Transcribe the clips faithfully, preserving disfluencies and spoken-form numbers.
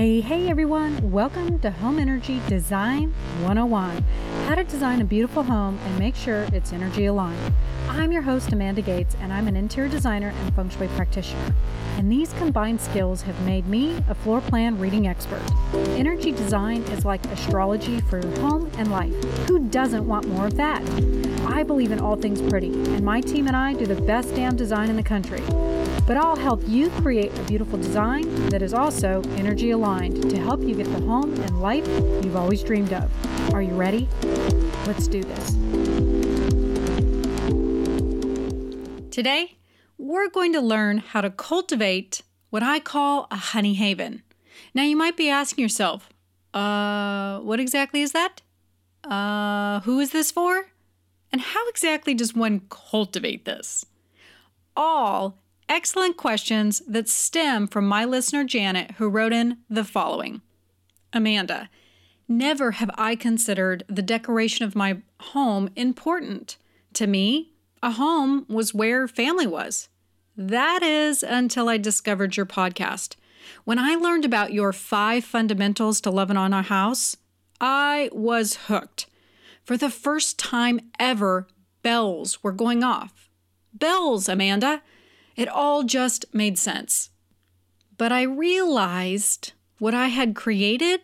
Hey, hey everyone, welcome to Home Energy Design one oh one, how to design a beautiful home and make sure it's energy aligned. I'm your host, Amanda Gates, and I'm an interior designer and feng shui practitioner. And these combined skills have made me a floor plan reading expert. Energy design is like astrology for your home and life. Who doesn't want more of that? I believe in all things pretty, and my team and I do the best damn design in the country. But I'll help you create a beautiful design that is also energy aligned to help you get the home and life you've always dreamed of. Are you ready? Let's do this. Today, we're going to learn how to cultivate what I call a honey haven. Now, you might be asking yourself, uh, what exactly is that? Uh, who is this for? And how exactly does one cultivate this? All excellent questions that stem from my listener, Janet, who wrote in the following. Amanda, never have I considered the decoration of my home important. To me, a home was where family was. That is until I discovered your podcast. When I learned about your five fundamentals to loving on a house, I was hooked. For the first time ever, bells were going off. Bells, Amanda. It all just made sense. But I realized what I had created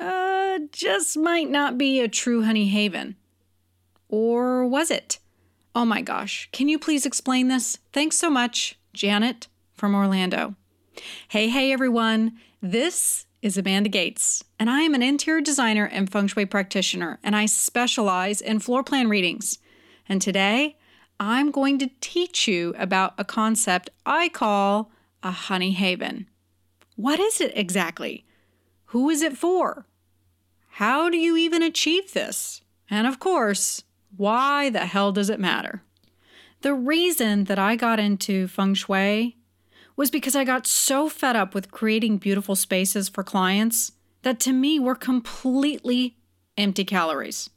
uh, just might not be a true honey haven. Or was it? Oh my gosh, can you please explain this? Thanks so much, Janet from Orlando. Hey, hey everyone, this is Amanda Gates, and I am an interior designer and feng shui practitioner, and I specialize in floor plan readings. And today, I'm going to teach you about a concept I call a honey haven. What is it exactly? Who is it for? How do you even achieve this? And of course, why the hell does it matter? The reason that I got into feng shui was because I got so fed up with creating beautiful spaces for clients that to me were completely empty calories.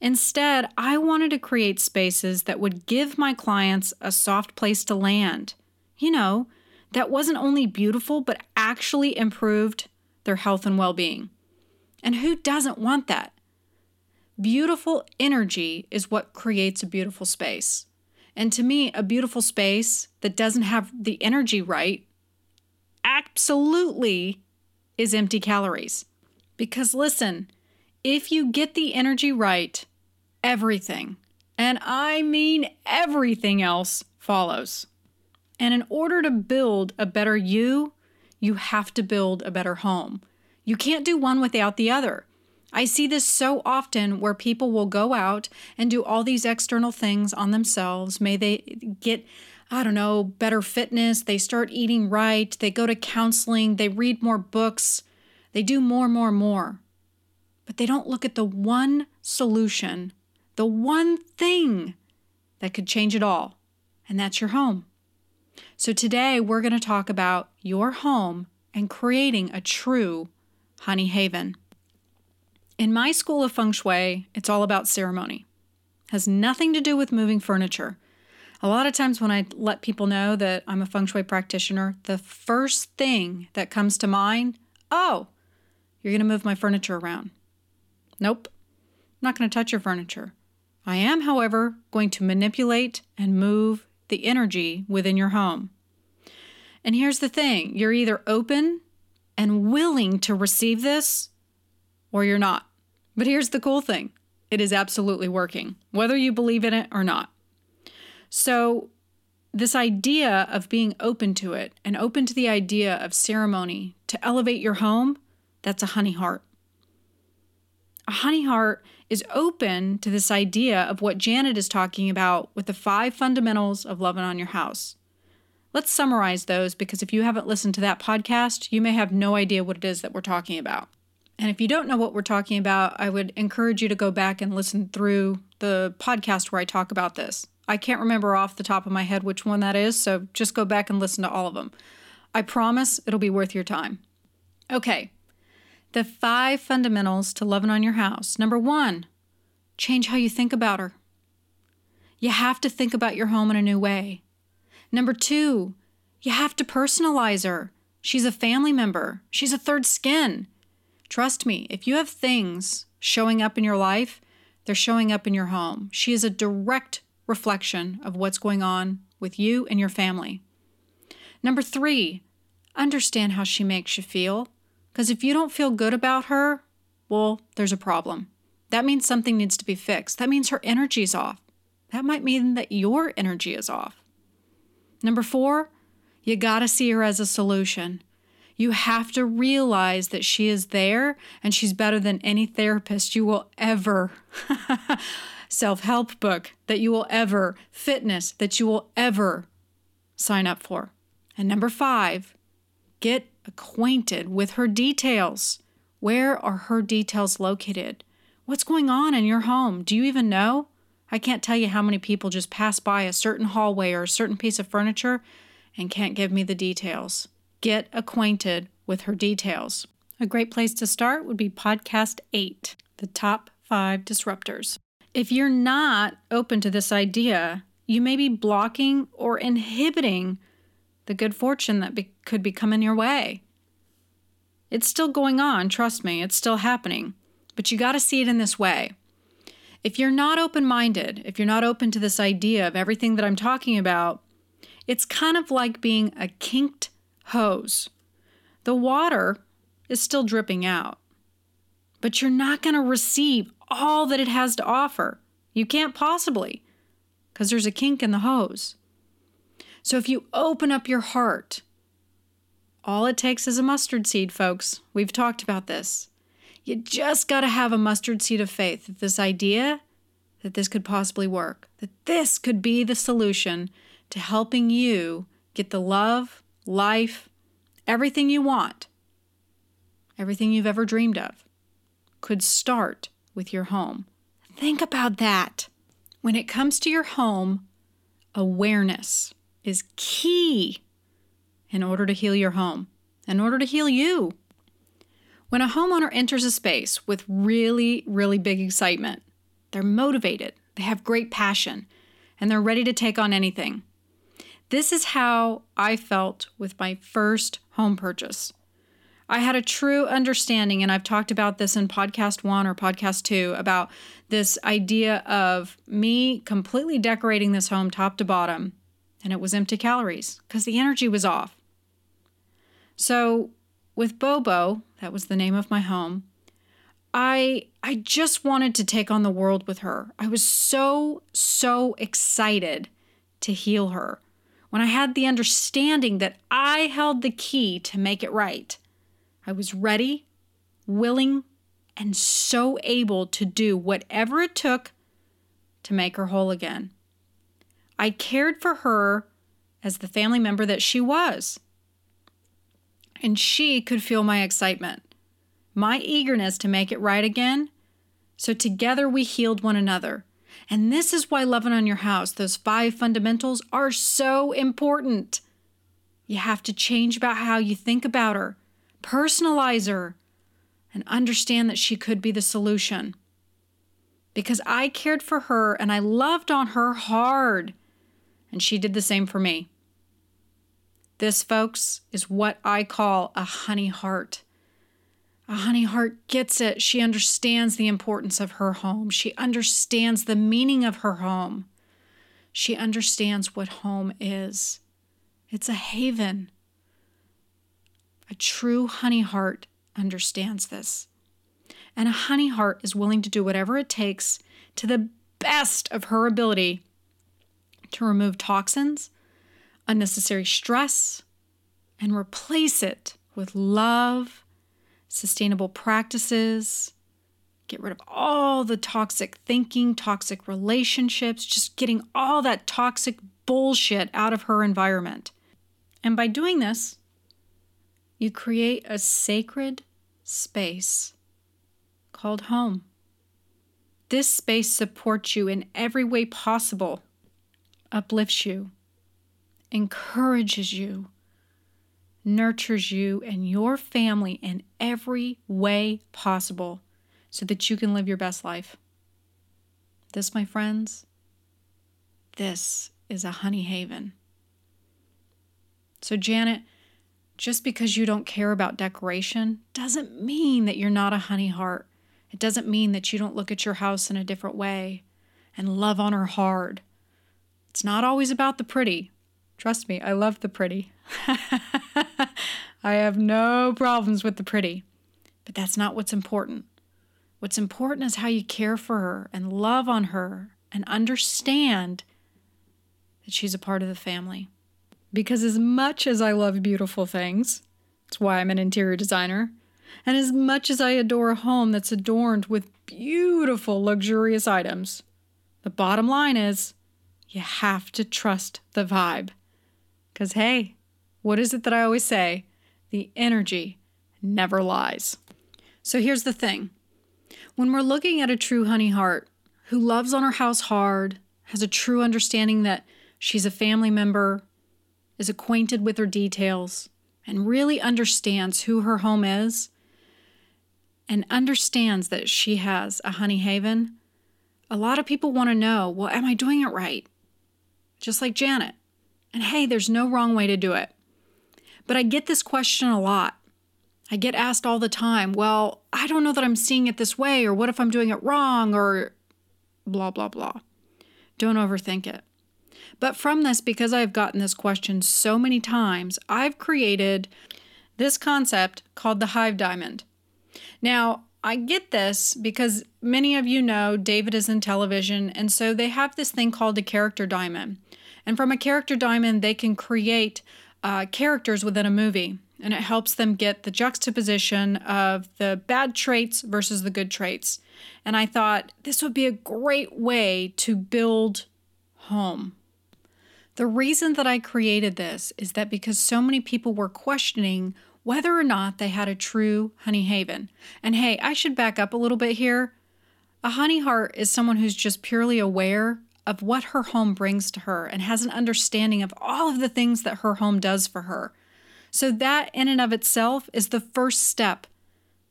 Instead, I wanted to create spaces that would give my clients a soft place to land. You know, that wasn't only beautiful, but actually improved their health and well-being. And who doesn't want that? Beautiful energy is what creates a beautiful space. And to me, a beautiful space that doesn't have the energy right absolutely is empty calories. Because listen, if you get the energy right, everything, and I mean everything else, follows. And in order to build a better you, you have to build a better home. You can't do one without the other. I see this so often where people will go out and do all these external things on themselves. May they get, I don't know, better fitness. They start eating right. They go to counseling. They read more books. They do more, more, more. But they don't look at the one solution, the one thing that could change it all. And that's your home. So today we're going to talk about your home and creating a true honey haven. In my school of feng shui, it's all about ceremony. It has nothing to do with moving furniture. A lot of times when I let people know that I'm a feng shui practitioner, the first thing that comes to mind, oh, you're going to move my furniture around. Nope, I'm not going to touch your furniture. I am, however, going to manipulate and move the energy within your home. And here's the thing, you're either open and willing to receive this, or you're not. But here's the cool thing. It is absolutely working, whether you believe in it or not. So this idea of being open to it and open to the idea of ceremony to elevate your home, that's a honey heart. A honey heart is open to this idea of what Janet is talking about with the five fundamentals of loving on your house. Let's summarize those, because if you haven't listened to that podcast, you may have no idea what it is that we're talking about. And if you don't know what we're talking about, I would encourage you to go back and listen through the podcast where I talk about this. I can't remember off the top of my head which one that is, so just go back and listen to all of them. I promise it'll be worth your time. Okay, the five fundamentals to loving on your house. Number one, change how you think about her. You have to think about your home in a new way. Number two, you have to personalize her. She's a family member. She's a third skin. Trust me, if you have things showing up in your life, they're showing up in your home. She is a direct reflection of what's going on with you and your family. Number three, understand how she makes you feel. Because if you don't feel good about her, well, there's a problem. That means something needs to be fixed. That means her energy's off. That might mean that your energy is off. Number four, you gotta see her as a solution. You have to realize that she is there and she's better than any therapist you will ever, self-help book that you will ever, fitness that you will ever sign up for. And number five, get acquainted with her details. Where are her details located? What's going on in your home? Do you even know? I can't tell you how many people just pass by a certain hallway or a certain piece of furniture and can't give me the details. Get acquainted with her details. A great place to start would be podcast eight, the top five disruptors. If you're not open to this idea, you may be blocking or inhibiting the good fortune that be- could be coming your way. It's still going on, trust me, it's still happening, but you got to see it in this way. If you're not open-minded, if you're not open to this idea of everything that I'm talking about, it's kind of like being a kinked hose. The water is still dripping out, but you're not going to receive all that it has to offer. You can't possibly, because there's a kink in the hose. So if you open up your heart, all it takes is a mustard seed, folks. We've talked about this. You just got to have a mustard seed of faith that this idea, that this could possibly work, that this could be the solution to helping you get the love, life, everything you want, everything you've ever dreamed of, could start with your home. Think about that. When it comes to your home, awareness is key in order to heal your home, in order to heal you. When a homeowner enters a space with really, really big excitement, they're motivated, they have great passion, and they're ready to take on anything. This is how I felt with my first home purchase. I had a true understanding, and I've talked about this in podcast one or podcast two, about this idea of me completely decorating this home top to bottom, and it was empty calories because the energy was off. So with Bobo, that was the name of my home, I I just wanted to take on the world with her. I was so, so excited to heal her. When I had the understanding that I held the key to make it right, I was ready, willing, and so able to do whatever it took to make her whole again. I cared for her as the family member that she was, and she could feel my excitement, my eagerness to make it right again. So together we healed one another. And this is why loving on your house, those five fundamentals, are so important. You have to change about how you think about her, personalize her, and understand that she could be the solution. Because I cared for her and I loved on her hard, and she did the same for me. This, folks, is what I call a honey heart. A honey heart gets it. She understands the importance of her home. She understands the meaning of her home. She understands what home is. It's a haven. A true honey heart understands this. And a honey heart is willing to do whatever it takes to the best of her ability to remove toxins, unnecessary stress, and replace it with love, sustainable practices, get rid of all the toxic thinking, toxic relationships, just getting all that toxic bullshit out of her environment. And by doing this, you create a sacred space called home. This space supports you in every way possible, uplifts you, encourages you, nurtures you and your family in every way possible so that you can live your best life. This, my friends, this is a honey haven. So Janet, Just because you don't care about decoration doesn't mean that you're not a honey heart. It doesn't mean that you don't look at your house in a different way and love on her hard. It's not always about the pretty. Trust me, I love the pretty. I have no problems with the pretty. But that's not what's important. What's important is how you care for her and love on her and understand that she's a part of the family. Because as much as I love beautiful things, that's why I'm an interior designer, and as much as I adore a home that's adorned with beautiful, luxurious items, the bottom line is you have to trust the vibe. Because, hey, what is it that I always say? The energy never lies. So here's the thing. When we're looking at a true honey heart who loves on her house hard, has a true understanding that she's a family member, is acquainted with her details, and really understands who her home is, and understands that she has a honey haven, a lot of people want to know, well, am I doing it right? Just like Janet. And hey, there's no wrong way to do it. But I get this question a lot. I get asked all the time, well, I don't know that I'm seeing it this way, or what if I'm doing it wrong, or blah, blah, blah. Don't overthink it. But from this, because I've gotten this question so many times, I've created this concept called the Hive Diamond. Now, I get this because many of you know David is in television, and so they have this thing called a character diamond. And from a character diamond, they can create uh, characters within a movie, and it helps them get the juxtaposition of the bad traits versus the good traits. And I thought this would be a great way to build home. The reason that I created this is that because so many people were questioning whether or not they had a true honey haven. And hey, I should back up a little bit here. A honey heart is someone who's just purely aware of what her home brings to her and has an understanding of all of the things that her home does for her. So that in and of itself is the first step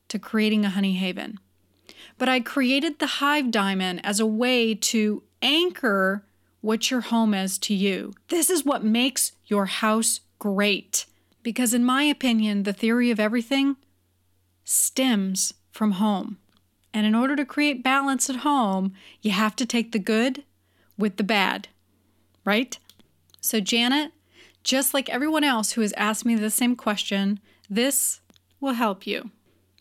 to creating a honey haven. But I created the Hive Diamond as a way to anchor what your home is to you. This is what makes your house great. Because in my opinion, the theory of everything stems from home. And in order to create balance at home, you have to take the good with the bad, right? So Janet, just like everyone else who has asked me the same question, this will help you.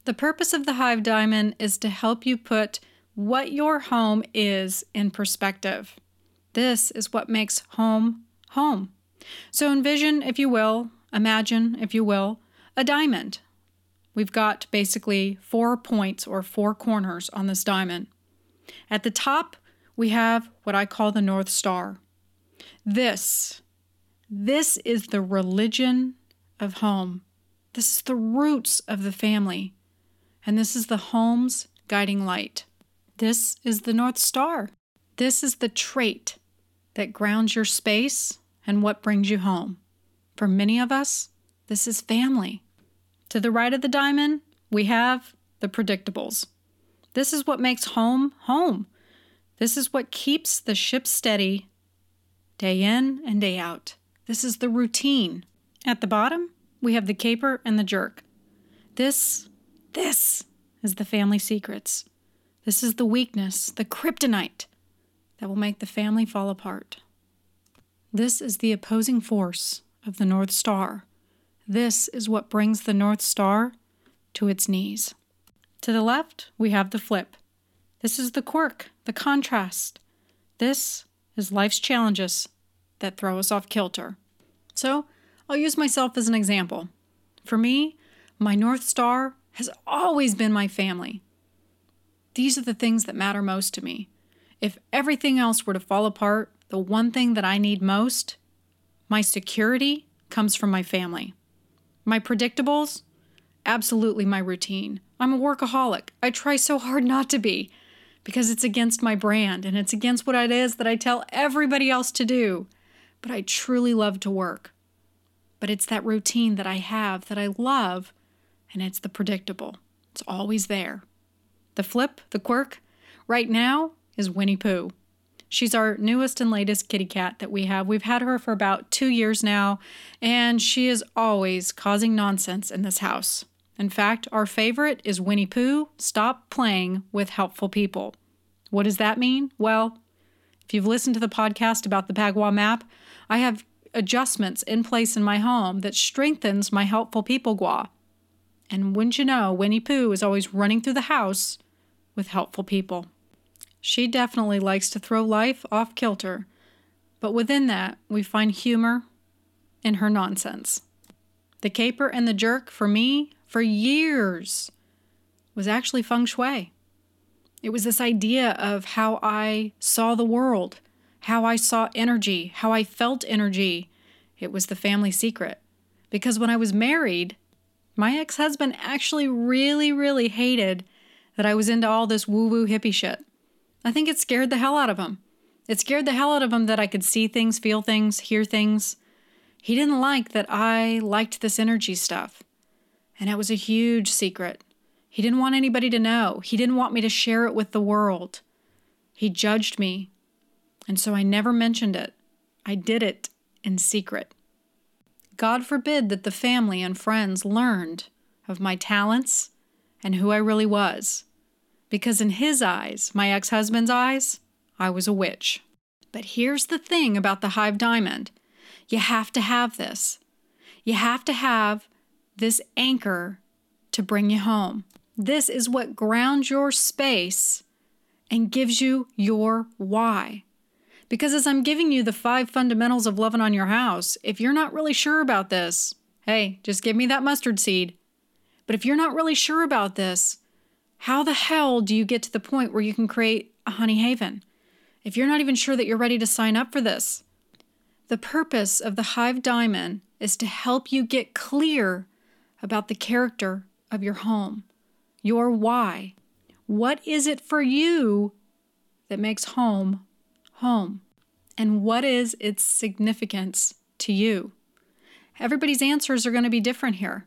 The purpose of the Hive Diamond is to help you put what your home is in perspective. This is what makes home, home. So envision, if you will, imagine, if you will, a diamond. We've got basically four points or four corners on this diamond. At the top, we have what I call the North Star. This, this is the religion of home. This is the roots of the family. And this is the home's guiding light. This is the North Star. This is the trait that grounds your space and what brings you home. For many of us, this is family. To the right of the diamond, we have the predictables. This is what makes home, home. This is what keeps the ship steady day in and day out. This is the routine. At the bottom, we have the caper and the jerk. This, this is the family secrets. This is the weakness, the kryptonite that will make the family fall apart. This is the opposing force of the North Star. This is what brings the North Star to its knees. To the left, we have the flip. This is the quirk, the contrast. This is life's challenges that throw us off kilter. So I'll use myself as an example. For me, my North Star has always been my family. These are the things that matter most to me. If everything else were to fall apart, the one thing that I need most, my security, comes from my family. My predictables, absolutely my routine. I'm a workaholic. I try so hard not to be because it's against my brand and it's against what it is that I tell everybody else to do. But I truly love to work. But it's that routine that I have that I love, and it's the predictable. It's always there. The flip, the quirk, right now is Winnie Pooh. She's our newest and latest kitty cat that we have. We've had her for about two years now, and she is always causing nonsense in this house. In fact, our favorite is Winnie Pooh, stop playing with helpful people. What does that mean? Well, if you've listened to the podcast about the Bagua map, I have adjustments in place in my home that strengthens my helpful people gua. And wouldn't you know, Winnie Pooh is always running through the house with helpful people. She definitely likes to throw life off kilter, but within that, we find humor in her nonsense. The caper and the jerk, for me, for years, was actually feng shui. It was this idea of how I saw the world, how I saw energy, how I felt energy. It was the family secret. Because when I was married, my ex-husband actually really, really hated that I was into all this woo-woo hippie shit. I think it scared the hell out of him. It scared the hell out of him that I could see things, feel things, hear things. He didn't like that I liked this energy stuff. And it was a huge secret. He didn't want anybody to know. He didn't want me to share it with the world. He judged me. And so I never mentioned it. I did it in secret. God forbid that the family and friends learned of my talents and who I really was. Because in his eyes, my ex-husband's eyes, I was a witch. But here's the thing about the Hive Diamond. You have to have this. You have to have this anchor to bring you home. This is what grounds your space and gives you your why. Because as I'm giving you the five fundamentals of loving on your house, if you're not really sure about this, hey, just give me that mustard seed. But if you're not really sure about this, how the hell do you get to the point where you can create a honey haven? If you're not even sure that you're ready to sign up for this. The purpose of the Hive Diamond is to help you get clear about the character of your home, your why. What is it for you that makes home home? And what is its significance to you? Everybody's answers are going to be different here.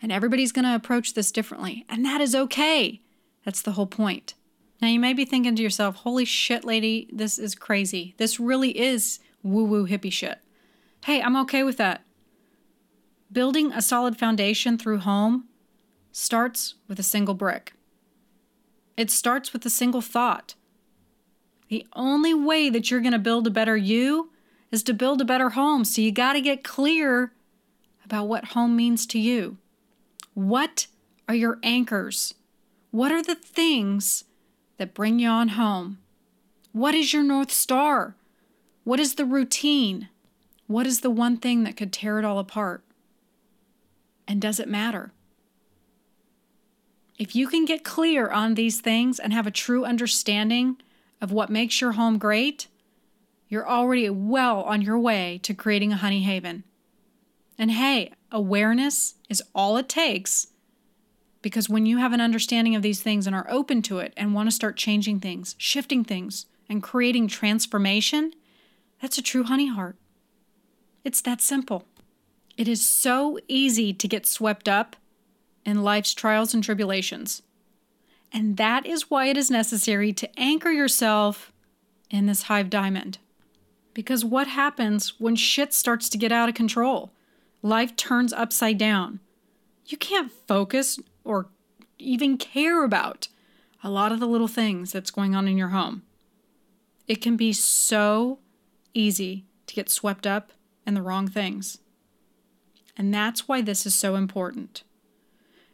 And everybody's going to approach this differently. And that is okay. That's the whole point. Now you may be thinking to yourself, holy shit, lady, this is crazy. This really is woo-woo hippie shit. Hey, I'm okay with that. Building a solid foundation through home starts with a single brick. It starts with a single thought. The only way that you're going to build a better you is to build a better home. So you got to get clear about what home means to you. What are your anchors? What are the things that bring you on home? What is your North Star? What is the routine? What is the one thing that could tear it all apart? And does it matter? If you can get clear on these things and have a true understanding of what makes your home great, you're already well on your way to creating a honey haven. And hey, awareness is all it takes, because when you have an understanding of these things and are open to it and want to start changing things, shifting things, and creating transformation, that's a true honey heart. It's that simple. It is so easy to get swept up in life's trials and tribulations. And that is why it is necessary to anchor yourself in this Hive Diamond. Because what happens when shit starts to get out of control? Life turns upside down. You can't focus or even care about a lot of the little things that's going on in your home. It can be so easy to get swept up in the wrong things. And that's why this is so important.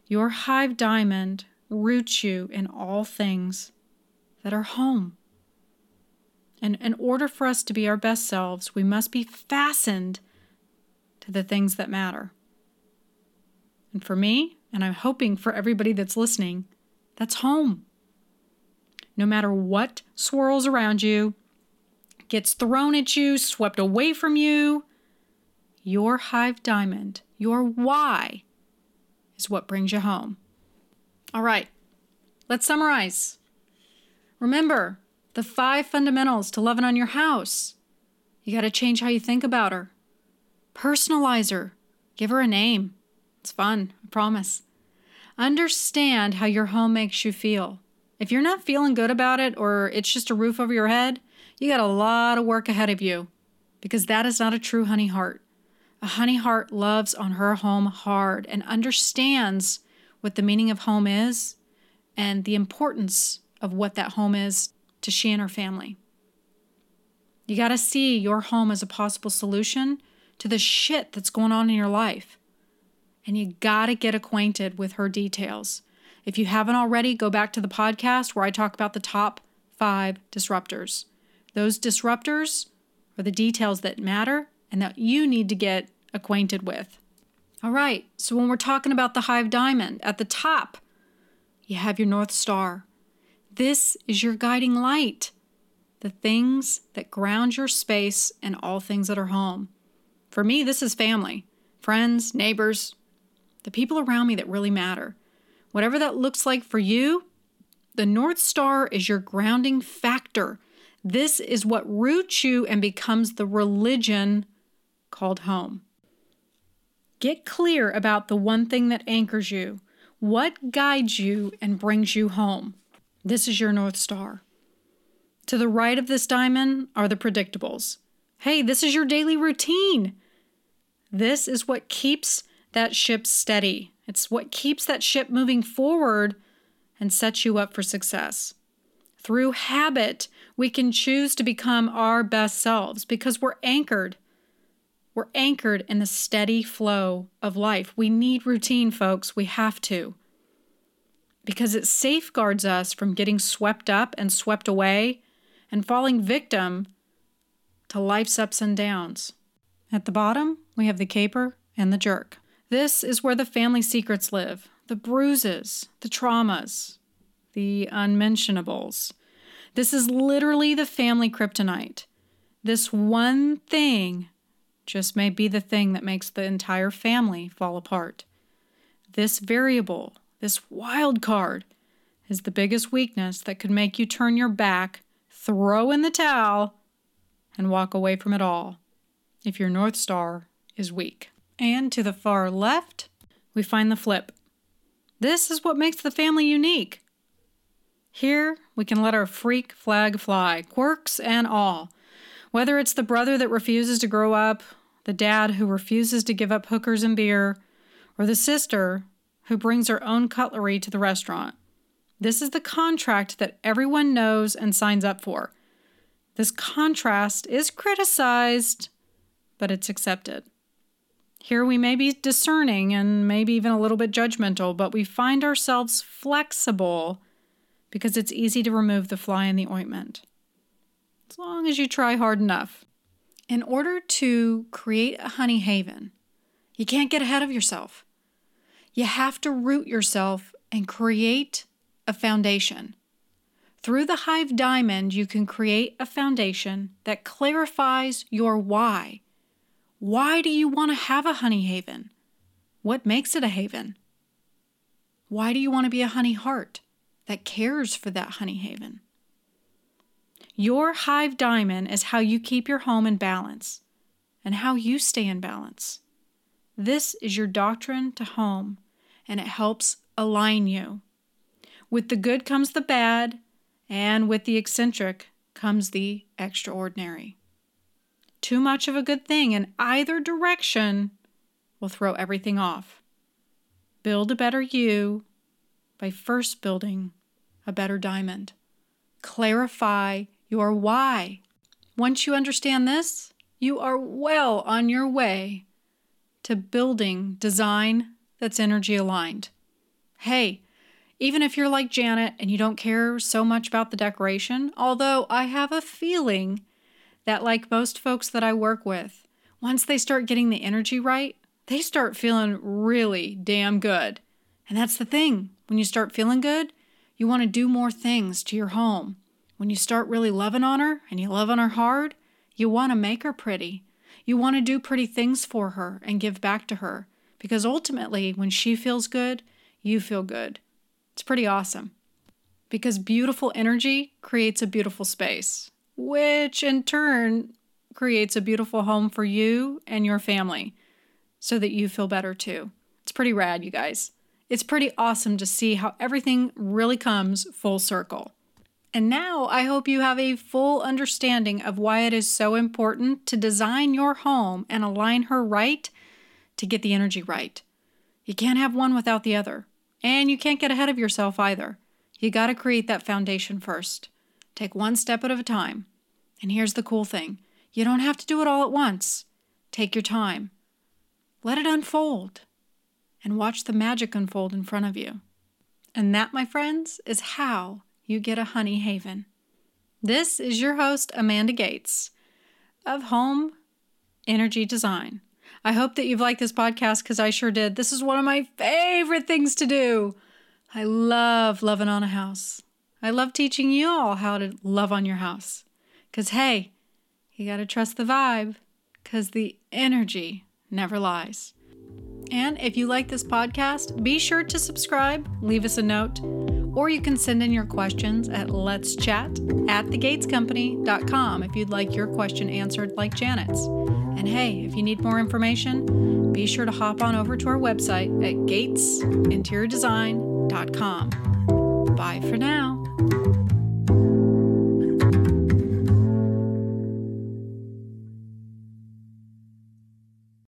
Your Hive Diamond roots you in all things that are home. And in order for us to be our best selves, we must be fastened to the things that matter. And for me, and I'm hoping for everybody that's listening, that's home. No matter what swirls around you, gets thrown at you, swept away from you, your Hive Diamond, your why, is what brings you home. All right, let's summarize. Remember, the five fundamentals to loving on your house. You got to change how you think about her. Personalize her. Give her a name. It's fun, I promise. Understand how your home makes you feel. If you're not feeling good about it or it's just a roof over your head, You got a lot of work ahead of you, because that is not a true honey heart. A honey heart loves on her home hard and understands what the meaning of home is and the importance of what that home is to she and her family. You got to see your home as a possible solution to the shit that's going on in your life. And you got to get acquainted with her details. If you haven't already, go back to the podcast where I talk about the top five disruptors. Those disruptors are the details that matter and that you need to get acquainted with. All right, so when we're talking about the Hive Diamond, at the top, you have your North Star. This is your guiding light, the things that ground your space and all things that are home. For me, this is family, friends, neighbors, the people around me that really matter. Whatever that looks like for you, the North Star is your grounding factor. This is what roots you and becomes the religion called home. Get clear about the one thing that anchors you, what guides you and brings you home. This is your North Star. To the right of this diamond are the predictables. Hey, this is your daily routine. This is what keeps that ship steady. It's what keeps that ship moving forward and sets you up for success. Through habit, we can choose to become our best selves because we're anchored. We're anchored in the steady flow of life. We need routine, folks. We have to. Because it safeguards us from getting swept up and swept away and falling victim to life's ups and downs. At the bottom, we have the caper and the jerk. This is where the family secrets live, the bruises, the traumas, the unmentionables. This is literally the family kryptonite. This one thing just may be the thing that makes the entire family fall apart. This variable, this wild card, is the biggest weakness that could make you turn your back, throw in the towel, and walk away from it all if your North Star is weak. And to the far left, we find the flip. This is what makes the family unique. Here, we can let our freak flag fly, quirks and all. Whether it's the brother that refuses to grow up, the dad who refuses to give up hookers and beer, or the sister who brings her own cutlery to the restaurant. This is the contract that everyone knows and signs up for. This contrast is criticized, but it's accepted. Here we may be discerning and maybe even a little bit judgmental, but we find ourselves flexible because it's easy to remove the fly in the ointment, as long as you try hard enough. In order to create a honey haven, you can't get ahead of yourself. You have to root yourself and create a foundation. Through the Hive Diamond, you can create a foundation that clarifies your why. Why do you want to have a honey haven? What makes it a haven? Why do you want to be a honey heart that cares for that honey haven? Your Hive Diamond is how you keep your home in balance and how you stay in balance. This is your doctrine to home, and it helps align you. With the good comes the bad, and with the eccentric comes the extraordinary. Too much of a good thing in either direction will throw everything off. Build a better you by first building a better diamond. Clarify your why. Once you understand this, you are well on your way to building design that's energy aligned. Hey, even if you're like Janet and you don't care so much about the decoration, although I have a feeling that, like most folks that I work with, once they start getting the energy right, they start feeling really damn good. And that's the thing. When you start feeling good, you want to do more things to your home. When you start really loving on her and you love on her hard, you want to make her pretty. You want to do pretty things for her and give back to her. Because ultimately, when she feels good, you feel good. It's pretty awesome. Because beautiful energy creates a beautiful space, which in turn creates a beautiful home for you and your family so that you feel better too. It's pretty rad, you guys. It's pretty awesome to see how everything really comes full circle. And now I hope you have a full understanding of why it is so important to design your home and align her right to get the energy right. You can't have one without the other, and you can't get ahead of yourself either. You got to create that foundation first. Take one step at a time. And here's the cool thing. You don't have to do it all at once. Take your time. Let it unfold and watch the magic unfold in front of you. And that, my friends, is how you get a honey haven. This is your host, Amanda Gates of Home Energy Design. I hope that you've liked this podcast because I sure did. This is one of my favorite things to do. I love loving on a house. I love teaching you all how to love on your house because, hey, you got to trust the vibe because the energy never lies. And if you like this podcast, be sure to subscribe, leave us a note, or you can send in your questions at let's chat at the gates company dot com if you'd like your question answered like Janet's. And hey, if you need more information, be sure to hop on over to our website at gates interior design dot com. Bye for now.